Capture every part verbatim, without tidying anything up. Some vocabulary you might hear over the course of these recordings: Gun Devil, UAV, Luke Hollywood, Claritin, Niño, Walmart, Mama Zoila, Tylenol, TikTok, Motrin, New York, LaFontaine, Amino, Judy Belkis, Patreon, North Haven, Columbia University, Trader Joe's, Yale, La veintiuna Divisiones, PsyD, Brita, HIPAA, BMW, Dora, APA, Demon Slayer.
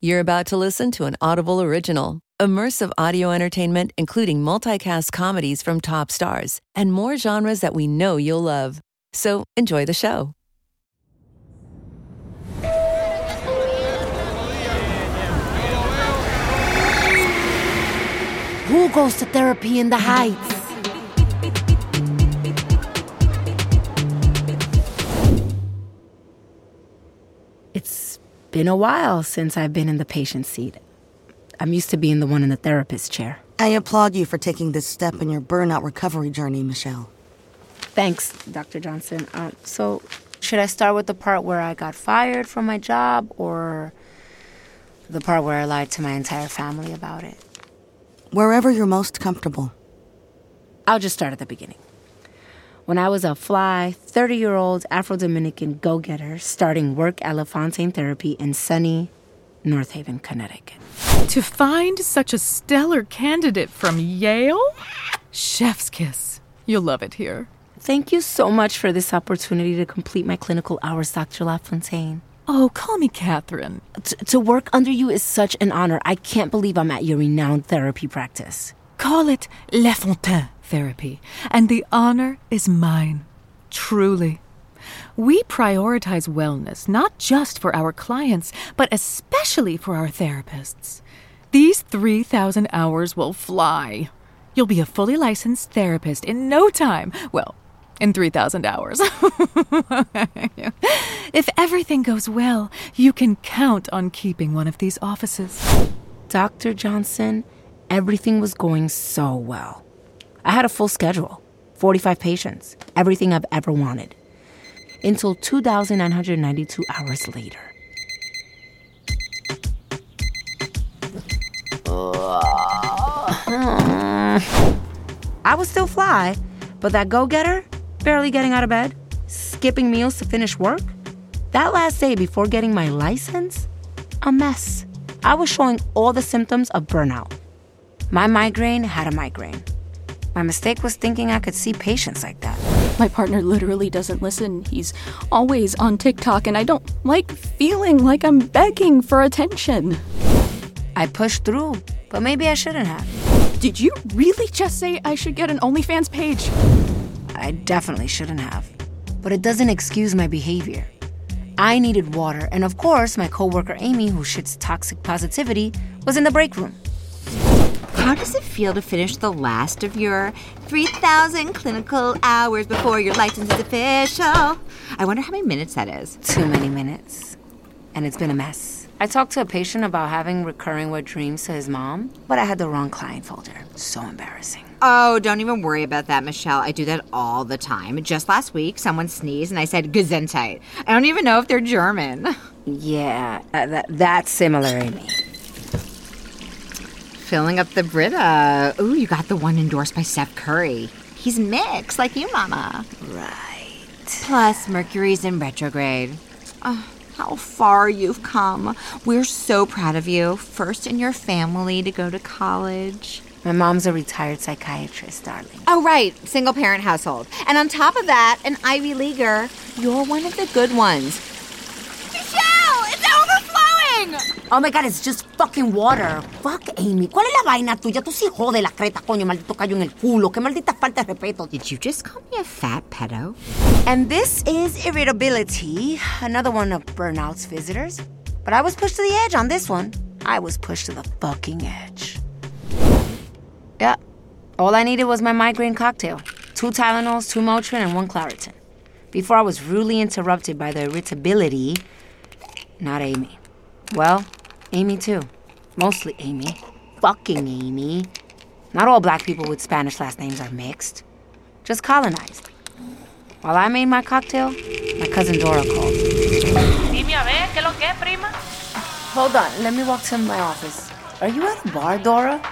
You're about to listen to an Audible original. Immersive audio entertainment, including multicast comedies from top stars and more genres that we know you'll love. So enjoy the show. Who goes to therapy in the Heights? It's been a while since I've been in the patient seat. I'm used to being the one in the therapist chair. I applaud you for taking this step in your burnout recovery journey, Michelle. Thanks, Doctor Johnson. Uh, so, should I start with the part where I got fired from my job, or the part where I lied to my entire family about it? Wherever you're most comfortable. I'll just start at the beginning. When I was a fly, thirty-year-old Afro-Dominican go-getter starting work at LaFontaine Therapy in sunny North Haven, Connecticut. To find such a stellar candidate from Yale? Chef's kiss. You'll love it here. Thank you so much for this opportunity to complete my clinical hours, Doctor LaFontaine. Oh, call me Catherine. T- to work under you is such an honor. I can't believe I'm at your renowned therapy practice. Call it LaFontaine Therapy, and the honor is mine. Truly. We prioritize wellness, not just for our clients, but especially for our therapists. These three thousand hours will fly. You'll be a fully licensed therapist in no time. Well, in three thousand hours. If everything goes well, you can count on keeping one of these offices. Doctor Johnson, everything was going so well. I had a full schedule, forty-five patients, everything I've ever wanted. Until two thousand nine hundred ninety-two hours later. I was still fly, but that go-getter, barely getting out of bed, skipping meals to finish work, that last day before getting my license, a mess. I was showing all the symptoms of burnout. My migraine had a migraine. My mistake was thinking I could see patients like that. My partner literally doesn't listen. He's always on TikTok, and I don't like feeling like I'm begging for attention. I pushed through, but maybe I shouldn't have. Did you really just say I should get an OnlyFans page? I definitely shouldn't have. But it doesn't excuse my behavior. I needed water, and of course, my coworker Amy, who shits toxic positivity, was in the break room. How does it feel to finish the last of your three thousand clinical hours before your license is official? I wonder how many minutes that is. Too many minutes. And it's been a mess. I talked to a patient about having recurring wet dreams to his mom, but I had the wrong client folder. So embarrassing. Oh, don't even worry about that, Michelle. I do that all the time. Just last week, someone sneezed and I said, Gesundheit. I don't even know if they're German. Yeah, uh, that, that's similar, Amy. Filling up the Brita. Ooh, you got the one endorsed by Steph Curry. He's mixed, like you, Mama. Right. Plus, Mercury's in retrograde. Oh, how far you've come. We're so proud of you. First in your family to go to college. My mom's a retired psychiatrist, darling. Oh, right. Single parent household. And on top of that, an Ivy Leaguer. You're one of the good ones. Michelle, it's overflowing! Oh my God, it's just fucking water. Fuck, Amy. ¿Cuál es la vaina tuya? Tú sí jode la creta, coño, maldito callo en el culo. Qué maldita falta de respeto. Did you just call me a fat pedo? And this is irritability, another one of burnout's visitors. But I was pushed to the edge on this one. I was pushed to the fucking edge. Yeah, all I needed was my migraine cocktail. Two Tylenols, two Motrin, and one Claritin. Before I was rudely interrupted by the irritability, not Amy. Well, Amy, too. Mostly Amy. Fucking Amy. Not all black people with Spanish last names are mixed. Just colonized. While I made my cocktail, my cousin Dora called. Dime a ver, ¿qué lo que, prima? Hold on, let me walk to my office. Are you at a bar, Dora?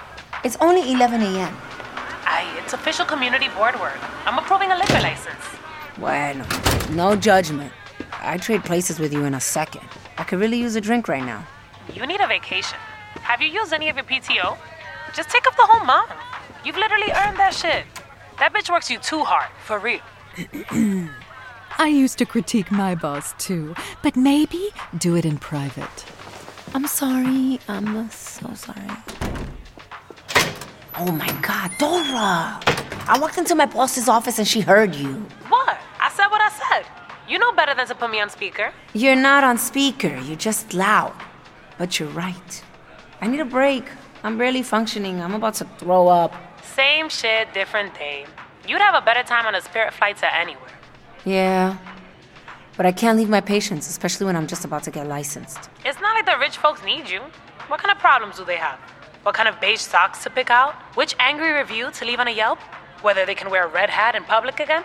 It's only eleven a.m. Aye, it's official community board work. I'm approving a liquor license. Bueno, no judgment. I'd trade places with you in a second. I could really use a drink right now. You need a vacation. Have you used any of your P T O? Just take up the whole month. You've literally earned that shit. That bitch works you too hard, for real. I used to critique my boss too, but maybe do it in private. I'm sorry. I'm so sorry. Oh my God, Dora! I walked into my boss's office and she heard you. What? I said what I said. You know better than to put me on speaker. You're not on speaker. You're just loud. But you're right. I need a break. I'm barely functioning. I'm about to throw up. Same shit, different day. You'd have a better time on a Spirit flight to anywhere. Yeah. But I can't leave my patients, especially when I'm just about to get licensed. It's not like the rich folks need you. What kind of problems do they have? What kind of beige socks to pick out? Which angry review to leave on a Yelp? Whether they can wear a red hat in public again?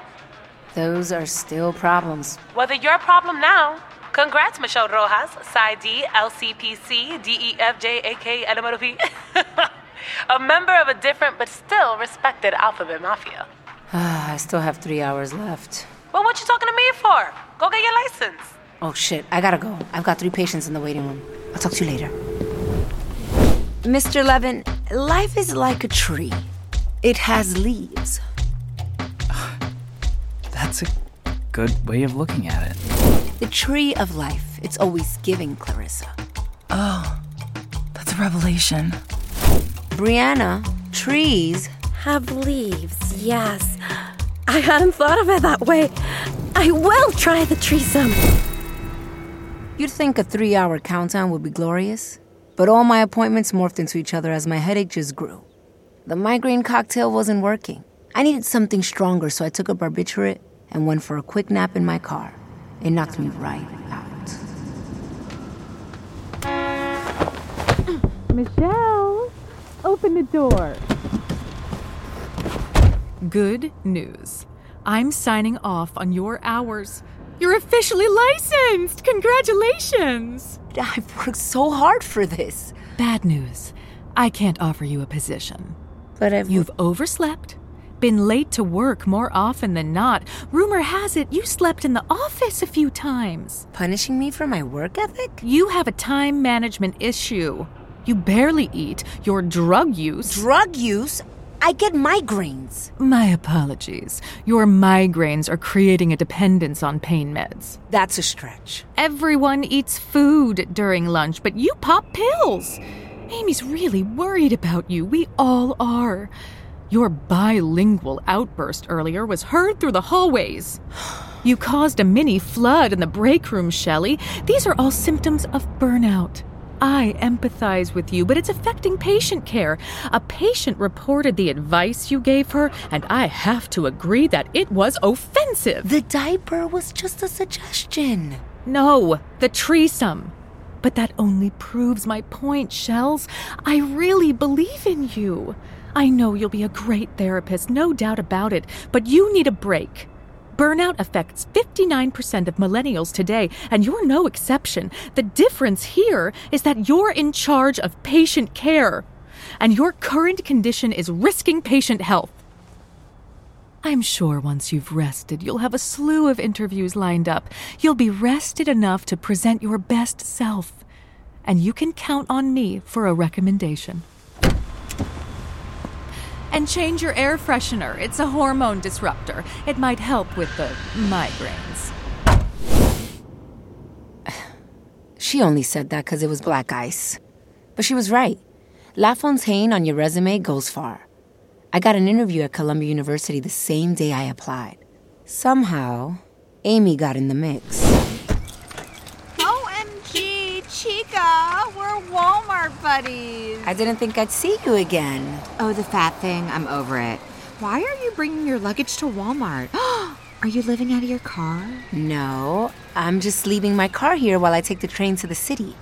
Those are still problems. Well, they're your problem now. Congrats, Michelle Rojas, PsyD, L C P C, D E F J A K L M O P. A member of a different but still respected alphabet mafia. I still have three hours left. Well, what you talking to me for? Go get your license. Oh, shit. I gotta go. I've got three patients in the waiting room. I'll talk to you later. Mister Levin, life is like a tree. It has leaves. That's a good way of looking at it. The tree of life. It's always giving, Clarissa. Oh, that's a revelation. Brianna, trees have leaves, yes. I hadn't thought of it that way. I will try the tree some. You'd think a three-hour countdown would be glorious, but all my appointments morphed into each other as my headache just grew. The migraine cocktail wasn't working. I needed something stronger, so I took a barbiturate and went for a quick nap in my car. It knocked me right out. Michelle, open the door. Good news. I'm signing off on your hours. You're officially licensed! Congratulations! I've worked so hard for this. Bad news. I can't offer you a position. But I've... You've overslept, been late to work more often than not. Rumor has it you slept in the office a few times. Punishing me for my work ethic? You have a time management issue. You barely eat. Your drug use... Drug use? I get migraines. My apologies. Your migraines are creating a dependence on pain meds. That's a stretch. Everyone eats food during lunch, but you pop pills. Amy's really worried about you. We all are. Your bilingual outburst earlier was heard through the hallways. You caused a mini flood in the break room, Shelley. These are all symptoms of burnout. I empathize with you, but it's affecting patient care. A patient reported the advice you gave her, and I have to agree that it was offensive. The diaper was just a suggestion. No, the threesome. But that only proves my point, Shells. I really believe in you. I know you'll be a great therapist, no doubt about it, but you need a break. Burnout affects fifty-nine percent of millennials today, and you're no exception. The difference here is that you're in charge of patient care, and your current condition is risking patient health. I'm sure once you've rested, you'll have a slew of interviews lined up. You'll be rested enough to present your best self, and you can count on me for a recommendation. And change your air freshener. It's a hormone disruptor. It might help with the migraines. She only said that because it was black ice. But she was right. LaFontaine on your resume goes far. I got an interview at Columbia University the same day I applied. Somehow, Amy got in the mix. O M G, Chica, we're Walmart buddies. I didn't think I'd see you again. Oh, the fat thing. I'm over it. Why are you bringing your luggage to Walmart? Are you living out of your car? No, I'm just leaving my car here while I take the train to the city.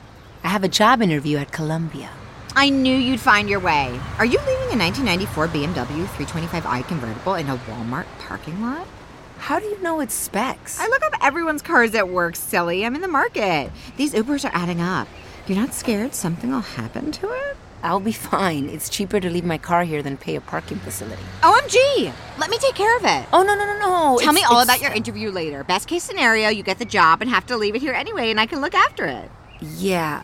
I have a job interview at Columbia. I knew you'd find your way. Are you leaving a nineteen ninety-four B M W three twenty-five i convertible in a Walmart parking lot? How do you know it's specs? I look up everyone's cars at work, silly. I'm in the market. These Ubers are adding up. You're not scared something will happen to it? I'll be fine. It's cheaper to leave my car here than pay a parking facility. O M G! Let me take care of it. Oh, no, no, no, no. Tell it's, me all it's... about your interview later. Best case scenario, you get the job and have to leave it here anyway, and I can look after it. Yeah.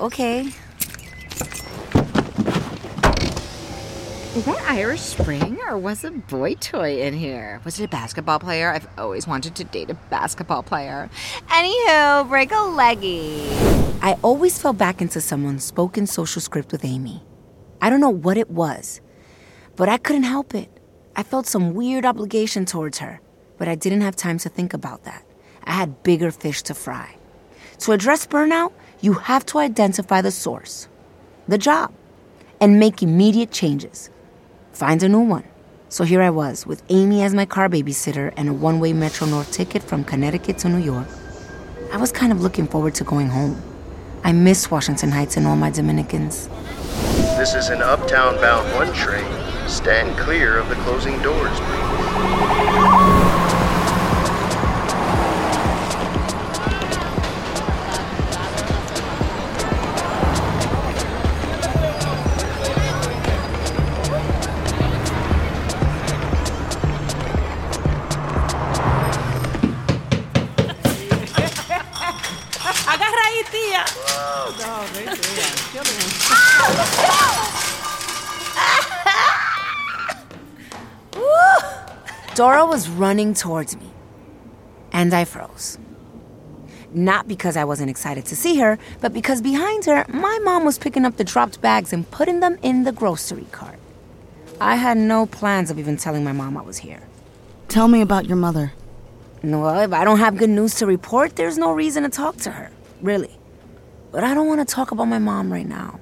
Okay. Is that Irish Spring, or was a boy toy in here? Was it a basketball player? I've always wanted to date a basketball player. Anywho, break a leggy. I always fell back into someone's spoken social script with Amy. I don't know what it was, but I couldn't help it. I felt some weird obligation towards her, but I didn't have time to think about that. I had bigger fish to fry. To address burnout, you have to identify the source, the job, and make immediate changes. Find a new one. So here I was, with Amy as my car babysitter and a one-way Metro North ticket from Connecticut to New York. I was kind of looking forward to going home. I miss Washington Heights and all my Dominicans. This is an uptown-bound one train. Stand clear of the closing doors, please. Dora was running towards me, and I froze. Not because I wasn't excited to see her, but because behind her, my mom was picking up the dropped bags and putting them in the grocery cart. I had no plans of even telling my mom I was here. Tell me about your mother. Well, if I don't have good news to report, there's no reason to talk to her, really. But I don't want to talk about my mom right now.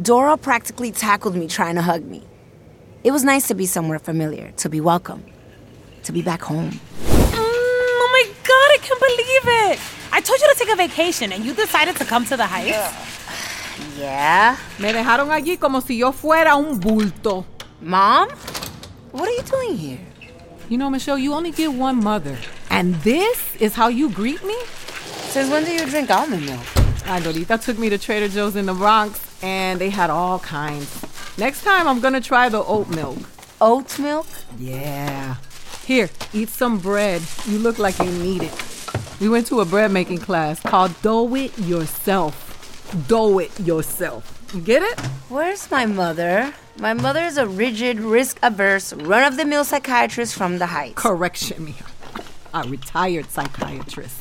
Dora practically tackled me trying to hug me. It was nice to be somewhere familiar, to be welcome. To be back home. Mm, oh my God, I can't believe it. I told you to take a vacation and you decided to come to the Heights. Yeah. yeah. Me dejaron allí como si yo fuera un bulto. Mom? What are you doing here? You know, Michelle, you only get one mother. And this is how you greet me? Since when do you drink almond milk? Ah, Dorita took me to Trader Joe's in the Bronx and they had all kinds. Next time I'm gonna try the oat milk. Oat milk? Yeah. Here, eat some bread. You look like you need it. We went to a bread-making class called Dough It Yourself. Dough It Yourself. You get it? Where's my mother? My mother is a rigid, risk-averse, run-of-the-mill psychiatrist from the Heights. Correction, mija. A retired psychiatrist.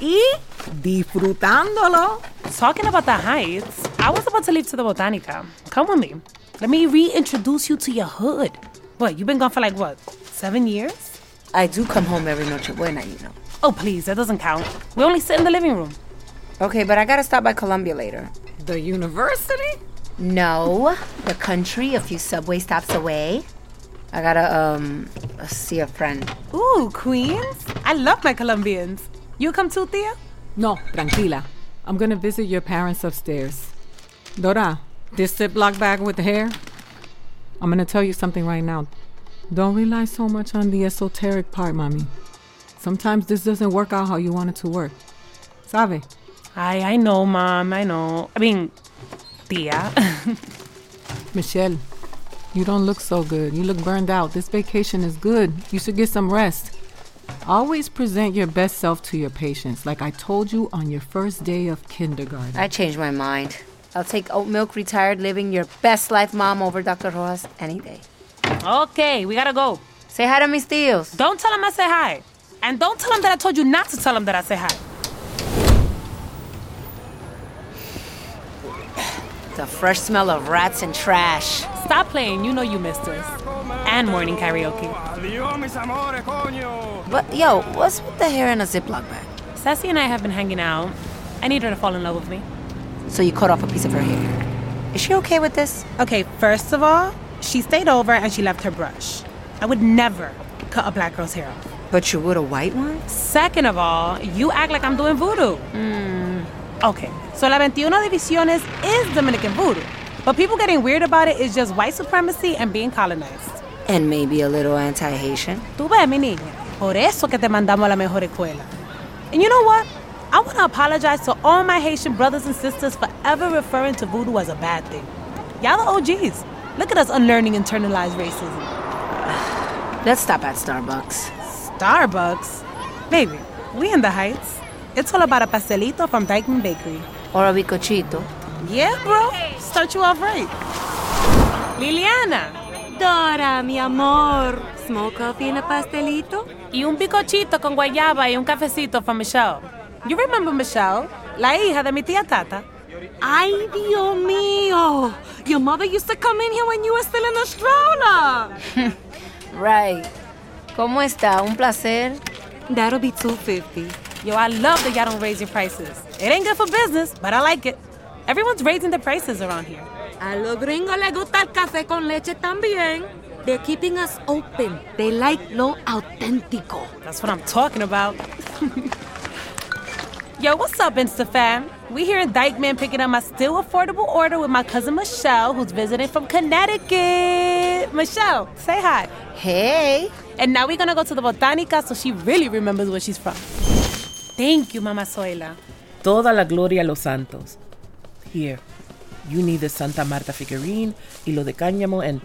Y disfrutándolo. Talking about the Heights, I was about to leave to the Botanica. Come with me. Let me reintroduce you to your hood. What, you've been gone for like what? Seven years? I do come home every Noche Buena, you know. Oh, please, that doesn't count. We only sit in the living room. Okay, but I gotta stop by Columbia later. The university? No, the country, a few subway stops away. I gotta, um, see a friend. Ooh, Queens? I love my Colombians. You come too, Tia? No, tranquila. I'm gonna visit your parents upstairs. Dora, this Ziploc bag with the hair? I'm gonna tell you something right now. Don't rely so much on the esoteric part, Mommy. Sometimes this doesn't work out how you want it to work. Sabe? I, I know, Mom, I know. I mean, Tia. Michelle, you don't look so good. You look burned out. This vacation is good. You should get some rest. Always present your best self to your patients, like I told you on your first day of kindergarten. I changed my mind. I'll take oat milk, retired living, your best life, Mom, over Doctor Rojas any day. Okay, we gotta go. Say hi to mis tíos. Don't tell them I said hi. And don't tell them that I told you not to tell them that I said hi. The fresh smell of rats and trash. Stop playing, you know you missed us. And morning karaoke. But yo, what's with the hair in a Ziploc bag? Sassy and I have been hanging out. I need her to fall in love with me. So you cut off a piece of her hair. Is she okay with this? Okay, first of all, she stayed over and she left her brush. I would never cut a black girl's hair off. But you would a white one? Second of all, you act like I'm doing voodoo. Mm. Okay, so La veintiuna Divisiones is Dominican voodoo. But people getting weird about it is just white supremacy and being colonized. And maybe a little anti-Haitian. Tu ves, mi niña. Por eso que te mandamos a la mejor escuela. And you know what? I want to apologize to all my Haitian brothers and sisters for ever referring to voodoo as a bad thing. Y'all the O Gs. Look at us unlearning internalized racism. Let's stop at Starbucks. Starbucks? Baby, we in the Heights. It's all about a pastelito from Dyckman Bakery. Or a bizcochito. Yeah, bro. Start you off right. Liliana. Dora, mi amor. Small coffee and a pastelito. Y un bizcochito con guayaba y un cafecito for Michelle. You remember Michelle? la hija de mi tía Tata. Ay, Dios mío. Your mother used to come in here when you were still in Australia. Right. ¿Cómo está? Un placer. That'll be two hundred fifty dollars. Yo, I love that y'all don't raise your prices. It ain't good for business, but I like it. Everyone's raising the prices around here. A los gringos les gusta el café con leche también. They're keeping us open. They like lo auténtico. That's what I'm talking about. Yo, what's up, InstaFam? We here in Dyckman picking up my still affordable order with my cousin Michelle, who's visiting from Connecticut. Michelle, say hi. Hey. And now we're going to go to the Botanica so she really remembers where she's from. Thank you, Mama Zoila. Toda la gloria a los santos. Here, you need the Santa Marta figurine y lo de cáñamo and...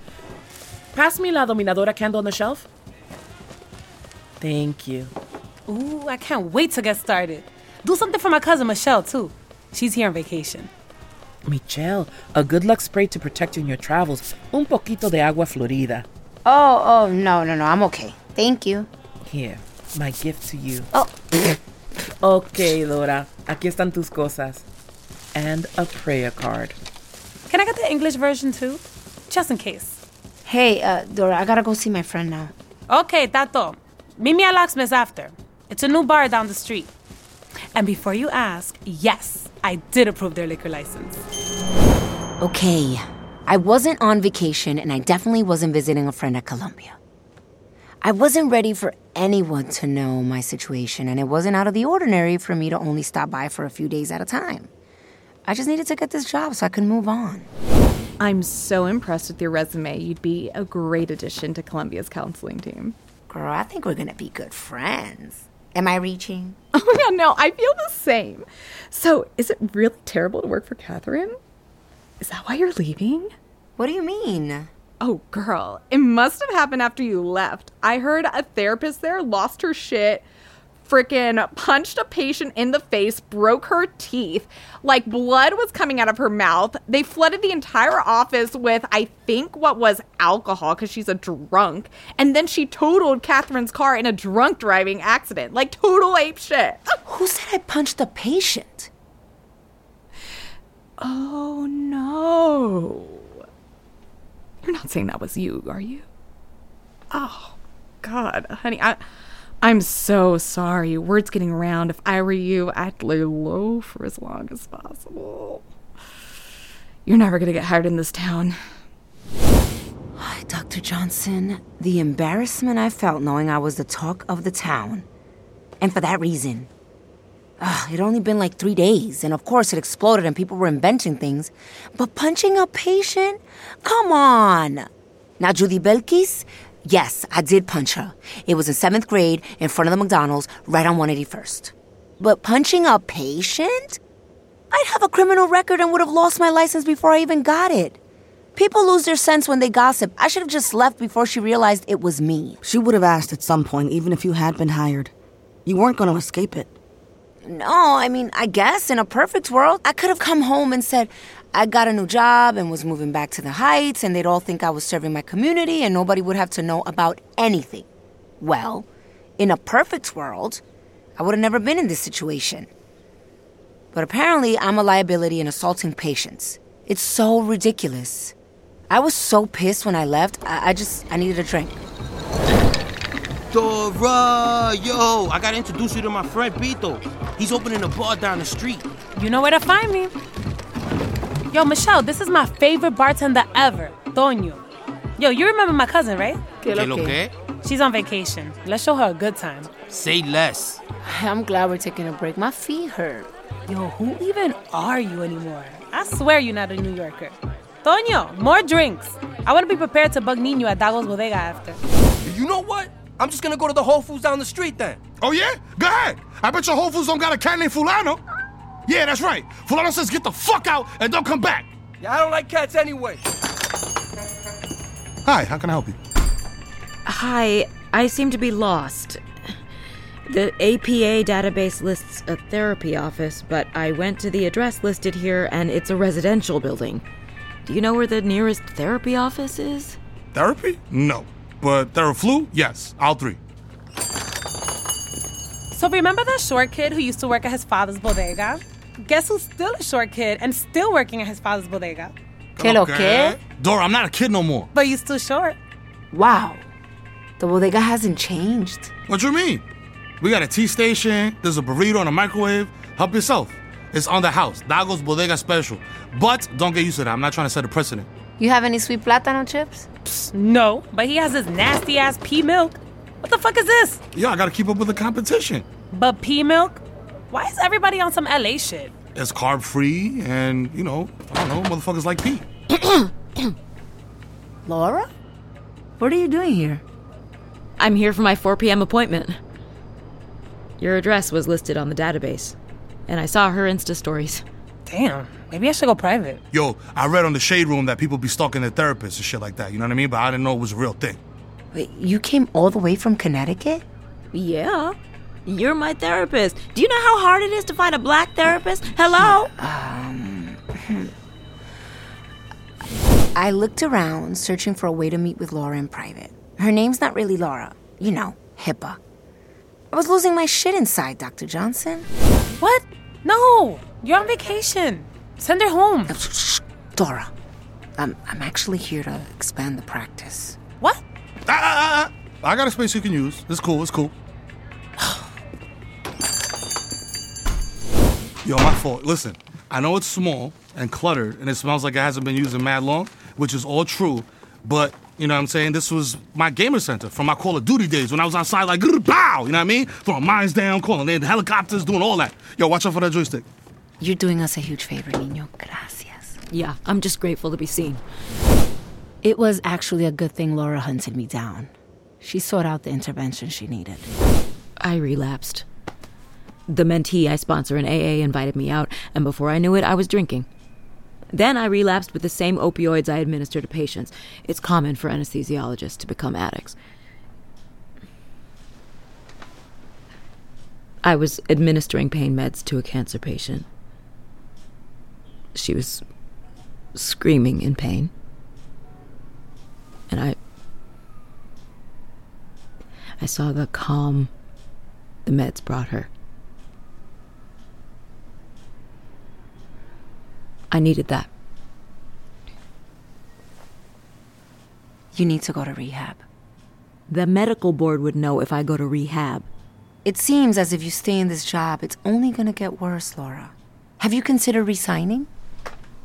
Pass me la dominadora candle on the shelf. Thank you. Ooh, I can't wait to get started. Do something for my cousin Michelle, too. She's here on vacation. Michelle, a good luck spray to protect you in your travels. Un poquito de agua florida. Oh, oh, no, no, no, I'm okay. Thank you. Here, my gift to you. Oh. Okay, Laura, aquí están tus cosas. And a prayer card. Can I get the English version, too? Just in case. Hey, uh, Dora, I gotta go see my friend now. Okay, Tato. Meet me at Locksmith's after. It's a new bar down the street. And before you ask, yes, I did approve their liquor license. Okay. I wasn't on vacation, and I definitely wasn't visiting a friend at Columbia. I wasn't ready for anyone to know my situation, and it wasn't out of the ordinary for me to only stop by for a few days at a time. I just needed to get this job so I could move on. I'm so impressed with your resume. You'd be a great addition to Columbia's counseling team. Girl, I think we're going to be good friends. Am I reaching? Oh, yeah, no, I feel the same. So, is it really terrible to work for Catherine? Is that why you're leaving? What do you mean? Oh, girl, it must have happened after you left. I heard a therapist there lost her shit, freaking punched a patient in the face, broke her teeth. Like, blood was coming out of her mouth. They flooded the entire office with, I think, what was alcohol, because she's a drunk. And then she totaled Catherine's car in a drunk driving accident. Like, total ape shit. Who said I punched a patient? Oh, no. You're not saying that was you, are you? Oh, God, honey, I... I'm so sorry. Word's getting around. If I were you, I'd lay low for as long as possible. You're never going to get hired in this town. Hi, Doctor Johnson. The embarrassment I felt knowing I was the talk of the town. And for that reason. Ugh, it'd only been like three days, and of course it exploded and people were inventing things. But punching a patient? Come on! Now, Judy Belkis... Yes, I did punch her. It was in seventh grade, in front of the McDonald's, right on one eighty-first. But punching a patient? I'd have a criminal record and would have lost my license before I even got it. People lose their sense when they gossip. I should have just left before she realized it was me. She would have asked at some point, even if you had been hired. You weren't going to escape it. No, I mean, I guess in a perfect world, I could have come home and said... I got a new job and was moving back to the Heights, and they'd all think I was serving my community, and nobody would have to know about anything. Well, in a perfect world, I would have never been in this situation. But apparently, I'm a liability in assaulting patients. It's so ridiculous. I was so pissed when I left. I, I just, I needed a drink. Dora, yo, I gotta introduce you to my friend Pito. He's opening a bar down the street. You know where to find me. Yo, Michelle, this is my favorite bartender ever, Toño. Yo, you remember my cousin, right? Que lo que? She's on vacation. Let's show her a good time. Say less. I'm glad we're taking a break. My feet hurt. Yo, who even are you anymore? I swear you're not a New Yorker. Toño, more drinks. I want to be prepared to bug Niño at Dago's Bodega after. You know what? I'm just going to go to the Whole Foods down the street then. Oh, yeah? Go ahead. I bet your Whole Foods don't got a cat named Fulano. Yeah, that's right. Fulano says get the fuck out and don't come back. Yeah, I don't like cats anyway. Hi, how can I help you? Hi, I seem to be lost. The A P A database lists a therapy office, but I went to the address listed here and it's a residential building. Do you know where the nearest therapy office is? Therapy? No. But TheraFlu? Yes, all three. So remember that short kid who used to work at his father's bodega? guess who's still a short kid and still working at his father's bodega? ¿Qué lo qué? Dora, I'm not a kid no more. But you're still short. Wow. The bodega hasn't changed. What you mean? We got a tea station, there's a burrito and a microwave. Help yourself. It's on the house. Dago's Bodega Special. But don't get used to that. I'm not trying to set a precedent. You have any sweet plátano chips? Psst, no, but he has this nasty-ass pea milk. What the fuck is this? Yo, I gotta keep up with the competition. But pea milk? Why is everybody on some L A shit? It's carb-free and, you know, I don't know, motherfuckers like pea. Laura? What are you doing here? I'm here for my four p.m. appointment. Your address was listed on the database. And I saw her Insta stories. Damn, maybe I should go private. Yo, I read on the Shade Room that people be stalking their therapists and shit like that, you know what I mean? But I didn't know it was a real thing. Wait, you came all the way from Connecticut? Yeah, you're my therapist. Do you know how hard it is to find a black therapist? Hello? Um, I looked around, searching for a way to meet with Laura in private. Her name's not really Laura, you know, HIPAA. I was losing my shit inside, Doctor Johnson. What? No, you're on vacation. Send her home. Dora, I'm, I'm actually here to expand the practice. What? Ah, ah, ah. I got a space you can use. It's cool, it's cool. Yo, my fault. Listen, I know it's small and cluttered, and it smells like it hasn't been used in mad long, which is all true, but... You know what I'm saying? This was my gamer center from my Call of Duty days when I was outside like, pow! You know what I mean? Throwing mines down, calling in helicopters, doing all that. Yo, watch out for that joystick. You're doing us a huge favor, Niño. Gracias. Yeah, I'm just grateful to be seen. It was actually a good thing Laura hunted me down. She sought out the intervention she needed. I relapsed. The mentee I sponsor in A A invited me out, and before I knew it, I was drinking. Then I relapsed with the same opioids I administer to patients. It's common for anesthesiologists to become addicts. I was administering pain meds to a cancer patient. She was screaming in pain. And I... I saw the calm the meds brought her. I needed that. You need to go to rehab. The medical board would know if I go to rehab. It seems as if you stay in this job, it's only going to get worse, Laura. Have you considered resigning?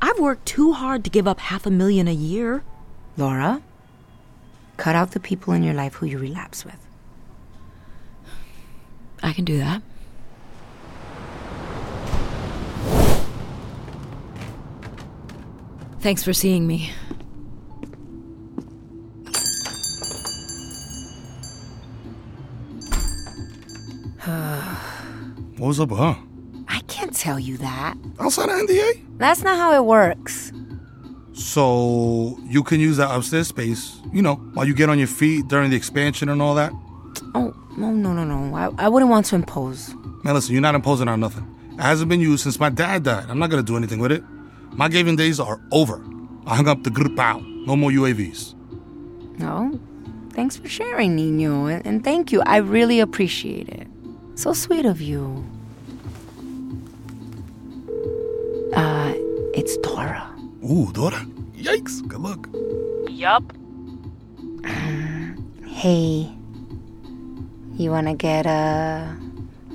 I've worked too hard to give up half a million a year. Laura, cut out the people in your life who you relapse with. I can do that. Thanks for seeing me. What was up with her? I can't tell you that. Outside of N D A? That's not how it works. So you can use that upstairs space, you know, while you get on your feet during the expansion and all that? Oh, no, no, no, no. I, I wouldn't want to impose. Man, listen, you're not imposing on nothing. It hasn't been used since my dad died. I'm not going to do anything with it. My gaming days are over. I hung up the group out. No more U A Vs. No. Thanks for sharing, Niño. And thank you. I really appreciate it. So sweet of you. Uh, it's Dora. Ooh, Dora. Yikes. Good luck. Yup. Uh, hey. You wanna get a...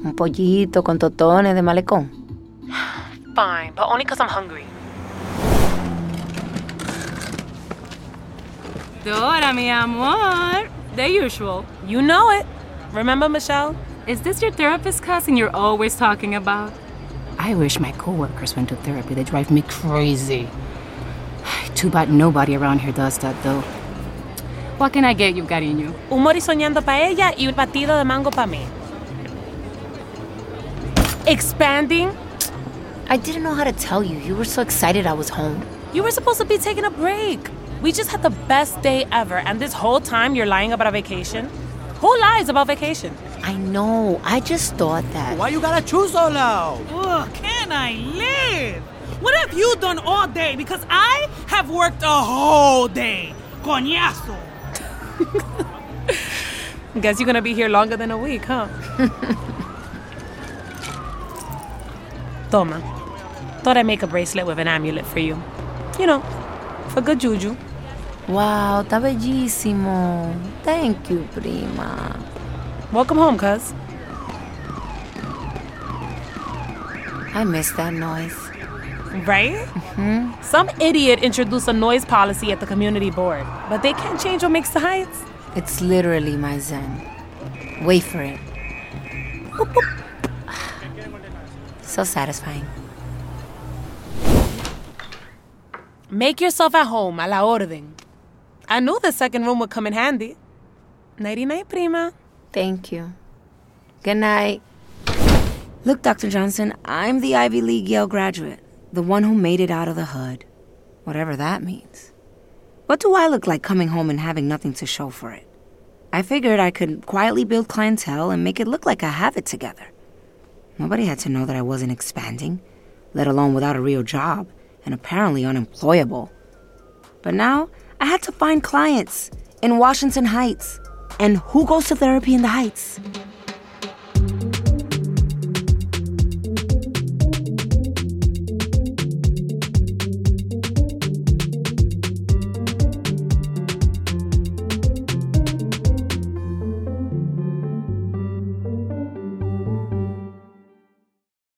un pollito con totones de malecón? Fine, but only because I'm hungry. Dora, mi amor. The usual. You know it. Remember, Michelle? Is this your therapist cousin you're always talking about? I wish my coworkers went to therapy. They drive me crazy. Too bad nobody around here does that, though. What can I get you, cariño? Un mori soñando pa ella y un batido de mango pa mí. Expanding? I didn't know how to tell you. You were so excited I was home. You were supposed to be taking a break. We just had the best day ever, and this whole time you're lying about a vacation? Who lies about vacation? I know. I just thought that... Why you gotta choose so loud? Ugh, can I live? What have you done all day? Because I have worked a whole day. Coñazo. Guess you're gonna be here longer than a week, huh? Toma. Thought I'd make a bracelet with an amulet for you. You know, for good juju. Wow, está bellísimo. Thank you, prima. Welcome home, cuz. I miss that noise. Right? Mm-hmm. Some idiot introduced a noise policy at the community board, but they can't change what makes the heights. It's literally my zen. Wait for it. Boop, boop. So satisfying. Make yourself at home, a la orden. I knew the second room would come in handy. Nighty-night, prima. Thank you. Good night. Look, Doctor Johnson, I'm the Ivy League Yale graduate. The one who made it out of the hood. Whatever that means. What do I look like coming home and having nothing to show for it? I figured I could quietly build clientele and make it look like I have it together. Nobody had to know that I wasn't expanding, let alone without a real job, and apparently unemployable. But now, I had to find clients in Washington Heights. And who goes to therapy in the Heights?